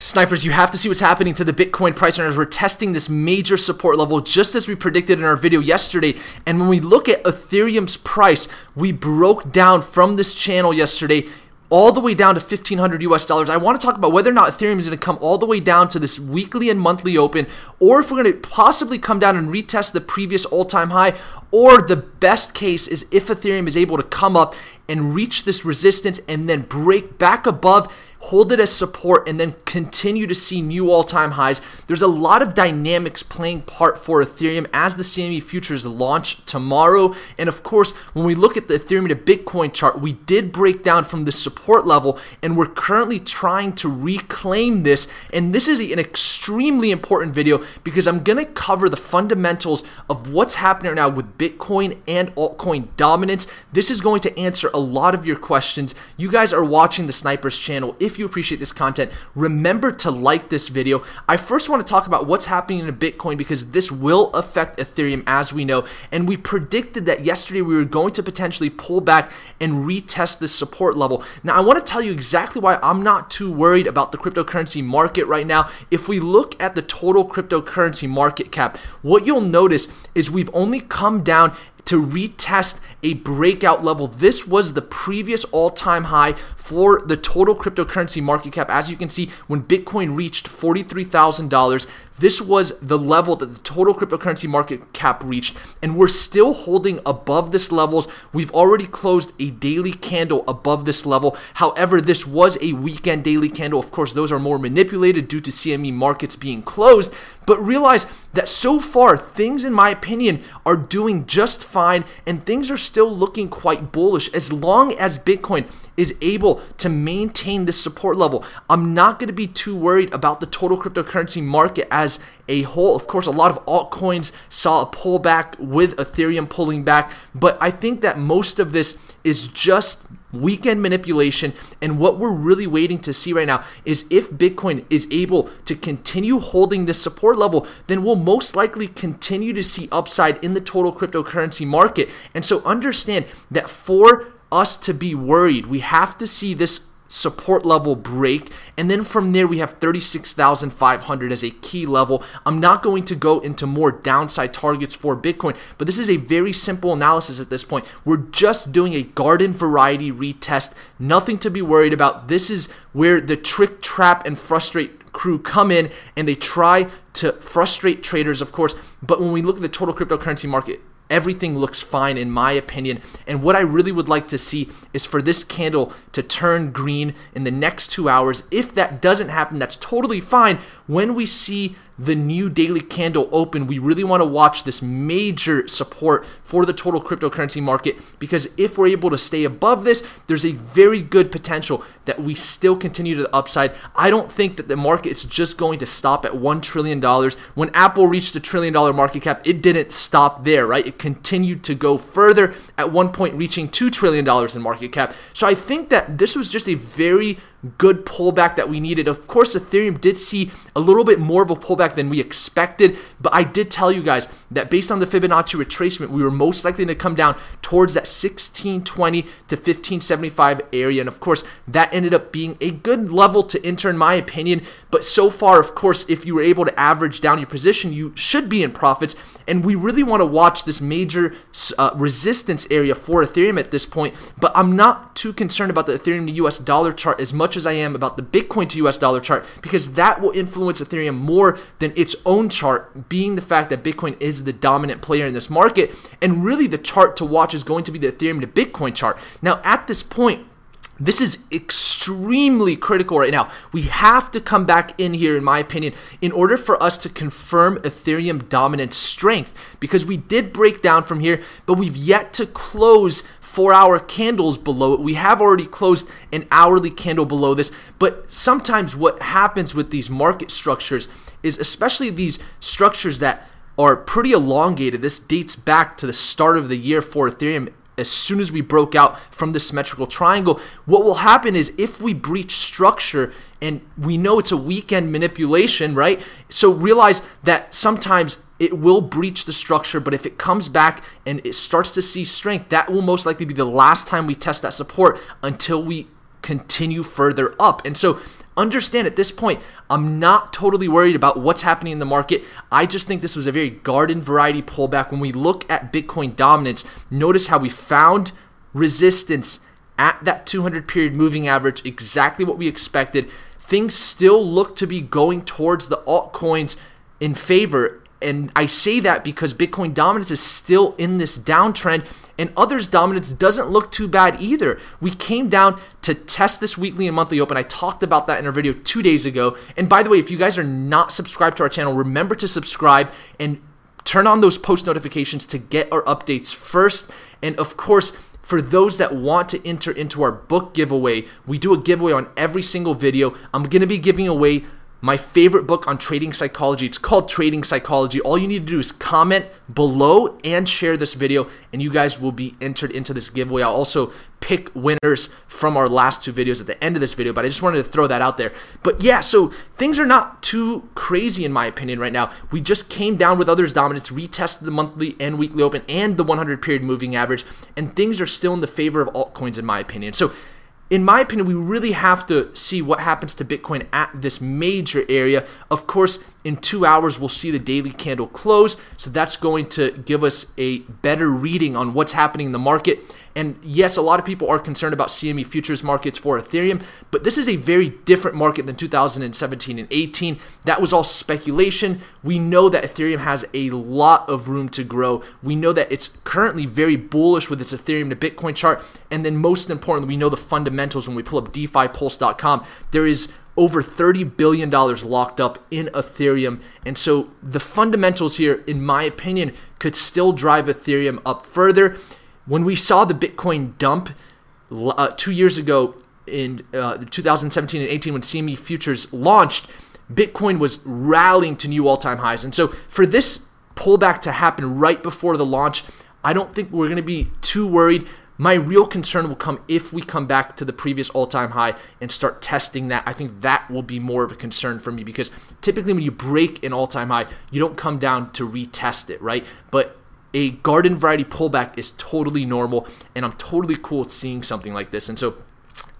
Snipers, you have to see what's happening to the Bitcoin price earners. We're testing this major support level just as we predicted in our video yesterday. And when we look at Ethereum's price, we broke down from this channel yesterday all the way down to $1,500 US. I want to talk about whether or not Ethereum is going to come all the way down to this weekly and monthly open, or if we're going to possibly come down and retest the previous all-time high, or the best case is if Ethereum is able to come up and reach this resistance and then break back above, hold it as support, and then continue to see new all-time highs. There's a lot of dynamics playing part for Ethereum as the CME futures launch tomorrow. And of course, when we look at the Ethereum to Bitcoin chart, we did break down from the support level, and we're currently trying to reclaim this. And this is an extremely important video because I'm gonna cover the fundamentals of what's happening right now with Bitcoin and altcoin dominance. This is going to answer a lot of your questions. You guys are watching the Snipers channel. If you appreciate this content, remember to like this video. I first want to talk about what's happening in Bitcoin because this will affect Ethereum, as we know, and we predicted that yesterday we were going to potentially pull back and retest this support level. Now, I want to tell you exactly why I'm not too worried about the cryptocurrency market right now. If we look at the total cryptocurrency market cap, what you'll notice is we've only come down to retest a breakout level. This was the previous all-time high for the total cryptocurrency market cap. As you can see, when Bitcoin reached $43,000, this was the level that the total cryptocurrency market cap reached, and we're still holding above this levels. We've already closed a daily candle above this level. However, this was a weekend daily candle. Of course, those are more manipulated due to CME markets being closed, but realize that so far, things, in my opinion, are doing just fine, and things are still looking quite bullish as long as Bitcoin is able to maintain this support level. I'm not going to be too worried about the total cryptocurrency market as a whole. Of course, a lot of altcoins saw a pullback with Ethereum pulling back, but I think that most of this is just weekend manipulation, and what we're really waiting to see right now is if Bitcoin is able to continue holding this support level, then we'll most likely continue to see upside in the total cryptocurrency market. And so understand that for us to be worried, we have to see this support level break, and then from there we have 36,500 as a key level. I'm not going to go into more downside targets for Bitcoin, but this is a very simple analysis at this point. We're just doing a garden variety retest, nothing to be worried about. This is where the trick, trap, and frustrate crew come in, and they try to frustrate traders, of course, but when we look at the total cryptocurrency market, everything looks fine in my opinion, and what I really would like to see is for this candle to turn green in the next 2 hours. If that doesn't happen, that's totally fine. When we see the new daily candle open, we really want to watch this major support for the total cryptocurrency market, because if we're able to stay above this, there's a very good potential that we still continue to the upside. I don't think that the market is just going to stop at $1 trillion. When Apple reached the $1 trillion market cap, it didn't stop there, right? It continued to go further, at one point reaching $2 trillion in market cap. So I think that this was just a very good pullback that we needed. Of course, Ethereum did see a little bit more of a pullback than we expected, but I did tell you guys that based on the Fibonacci retracement, we were most likely to come down towards that 1620 to 1575 area, and of course, that ended up being a good level to enter, in my opinion. But so far, of course, if you were able to average down your position, you should be in profits, and we really want to watch this major resistance area for Ethereum at this point, but I'm not too concerned about the Ethereum to US dollar chart as much as I am about the Bitcoin to US dollar chart, because that will influence Ethereum more than its own chart, being the fact that Bitcoin is the dominant player in this market. And really the chart to watch is going to be the Ethereum to Bitcoin chart. Now at this point, this is extremely critical right now. We have to come back in here, in my opinion, in order for us to confirm Ethereum dominant strength, because we did break down from here, but we've yet to close 4-hour candles below it. We have already closed an hourly candle below this, but sometimes what happens with these market structures is, especially these structures that are pretty elongated, this dates back to the start of the year for Ethereum. As soon as we broke out from the symmetrical triangle, what will happen is if we breach structure, and we know it's a weekend manipulation, right? So realize that sometimes it will breach the structure, but if it comes back and it starts to see strength, that will most likely be the last time we test that support until we continue further up. And so Understand at this point, I'm not totally worried about what's happening in the market. I just think this was a very garden variety pullback. When we look at Bitcoin dominance, notice how we found resistance at that 200-period moving average, exactly what we expected. Things still look to be going towards the altcoins in favor. And I say that because Bitcoin dominance is still in this downtrend, and others' dominance doesn't look too bad either. We came down to test this weekly and monthly open. I talked about that in our video 2 days ago. And by the way, if you guys are not subscribed to our channel, remember to subscribe and turn on those post notifications to get our updates first. And of course, for those that want to enter into our book giveaway, we do a giveaway on every single video. I'm going to be giving away my favorite book on trading psychology. It's called Trading Psychology. All you need to do is comment below and share this video, and you guys will be entered into this giveaway. I'll also pick winners from our last two videos at the end of this video, but I just wanted to throw that out there. But yeah, so things are not too crazy in my opinion right now. We just came down with others' dominance, retested the monthly and weekly open and the 100-period moving average, and things are still in the favor of altcoins in my opinion. So in my opinion, we really have to see what happens to Bitcoin at this major area. Of course, in 2 hours, we'll see the daily candle close. So that's going to give us a better reading on what's happening in the market. And yes, a lot of people are concerned about CME futures markets for Ethereum, but this is a very different market than 2017 and 18. That was all speculation. We know that Ethereum has a lot of room to grow. We know that it's currently very bullish with its Ethereum to Bitcoin chart. And then most importantly, we know the fundamentals. When we pull up DeFiPulse.com, there is over $30 billion locked up in Ethereum. And so the fundamentals here, in my opinion, could still drive Ethereum up further. When we saw the Bitcoin dump 2 years ago in 2017 and 18 when CME futures launched, Bitcoin was rallying to new all-time highs. And so for this pullback to happen right before the launch, I don't think we're going to be too worried. My real concern will come if we come back to the previous all-time high and start testing that. I think that will be more of a concern for me because typically when you break an all-time high, you don't come down to retest it, right? But a garden variety pullback is totally normal, and I'm totally cool with seeing something like this. And so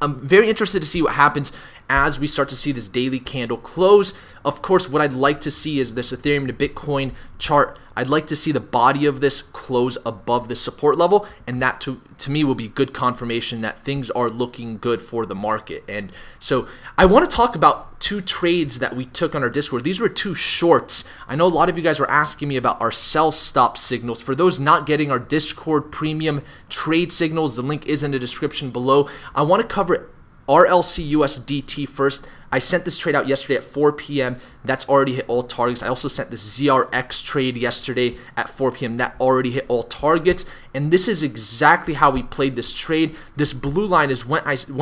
I'm very interested to see what happens as we start to see this daily candle close. Of course, what I'd like to see is this Ethereum to Bitcoin chart. I'd like to see the body of this close above this support level, and that to me will be good confirmation that things are looking good for the market. And so I want to talk about two trades that we took on our Discord. These were two shorts. I know a lot of you guys were asking me about our sell stop signals. For those not getting our Discord premium trade signals, the link is in the description below. I want to cover RLCUSDT first. I sent this trade out yesterday at 4 p.m. That's already hit all targets. I also sent this ZRX trade yesterday at 4 p.m. That already hit all targets. And this is exactly how we played this trade. This blue line is when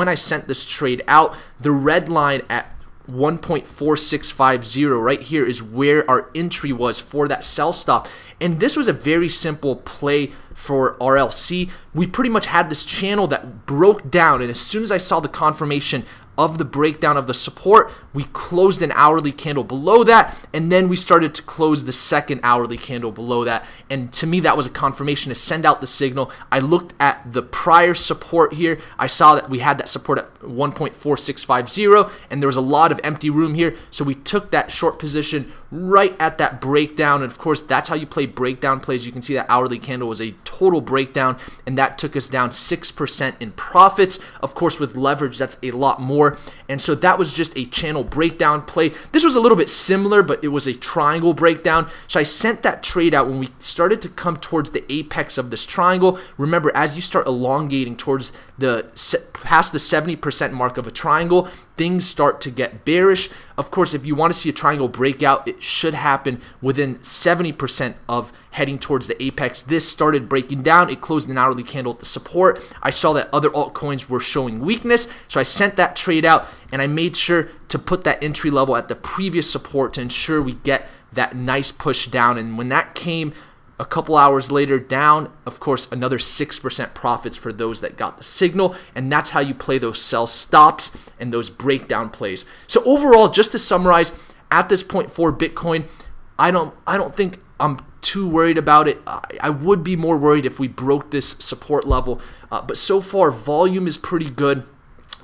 I sent this trade out. The red line at 1.4650 right here is where our entry was for that sell stop. And this was a very simple play for RLC. We pretty much had this channel that broke down, and as soon as I saw the confirmation of the breakdown of the support, we closed an hourly candle below that, and then we started to close the second hourly candle below that. And to me, that was a confirmation to send out the signal. I looked at the prior support here. I saw that we had that support at 1.4650, and there was a lot of empty room here, so we took that short position right at that breakdown. And of course, that's how you play breakdown plays. You can see that hourly candle was a total breakdown, and that took us down 6% in profits. Of course, with leverage, that's a lot more. And so that was just a channel breakdown play. This was a little bit similar, but it was a triangle breakdown. So I sent that trade out when we started to come towards the apex of this triangle. Remember, as you start elongating towards the past the 70% mark of a triangle, things start to get bearish. Of course, if you want to see a triangle breakout, it should happen within 70% of heading towards the apex. This started breaking down. It closed an hourly candle at the support. I saw that other altcoins were showing weakness, so I sent that trade out, and I made sure to put that entry level at the previous support to ensure we get that nice push down. And when that came a couple hours later down, of course, another 6% profits for those that got the signal. And that's how you play those sell stops and those breakdown plays. So overall, just to summarize, at this point for Bitcoin, I don't think I'm too worried about it. I would be more worried if we broke this support level, but so far volume is pretty good.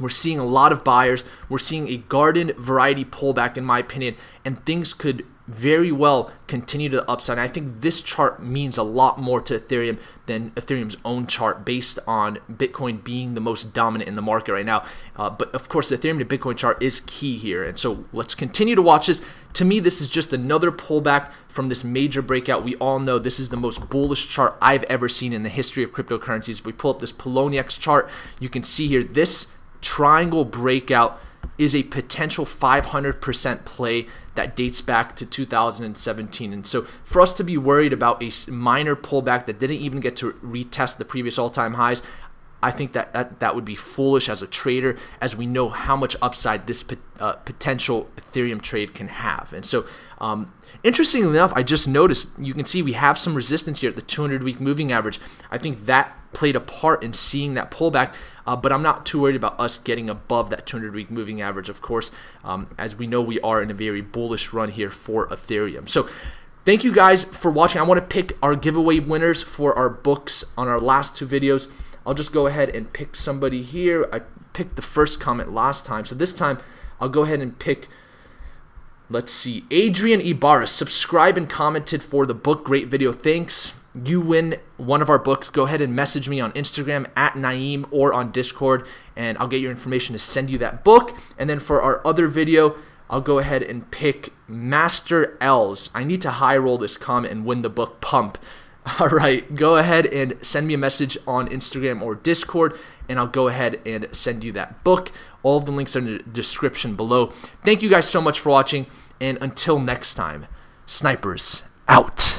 We're seeing a lot of buyers. We're seeing a garden variety pullback, in my opinion, and things could very well continue to the upside. And I think this chart means a lot more to Ethereum than Ethereum's own chart, based on Bitcoin being the most dominant in the market right now. But of course, the Ethereum to Bitcoin chart is key here. And so let's continue to watch this. To me, this is just another pullback from this major breakout. We all know this is the most bullish chart I've ever seen in the history of cryptocurrencies. If we pull up this Poloniex chart, you can see here this triangle breakout is a potential 500% play that dates back to 2017. And so for us to be worried about a minor pullback that didn't even get to retest the previous all-time highs, I think that would be foolish as a trader, as we know how much upside this potential Ethereum trade can have. And so interestingly enough, I just noticed, you can see we have some resistance here at the 200-week moving average. I think that played a part in seeing that pullback, but I'm not too worried about us getting above that 200-week moving average, of course, as we know we are in a very bullish run here for Ethereum. So thank you guys for watching. I want to pick our giveaway winners for our books on our last two videos. I'll just go ahead and pick somebody here. I picked the first comment last time, so this time I'll go ahead and pick, let's see, Adrian Ibarra. Subscribe and commented for the book. Great video. Thanks. You win one of our books. Go ahead and message me on Instagram at Naeem or on Discord, and I'll get your information to send you that book. And then for our other video, I'll go ahead and pick Master Els. I need to high roll this comment and win the book Pump. All right, go ahead and send me a message on Instagram or Discord, and I'll go ahead and send you that book. All of the links are in the description below. Thank you guys so much for watching, and until next time, snipers out.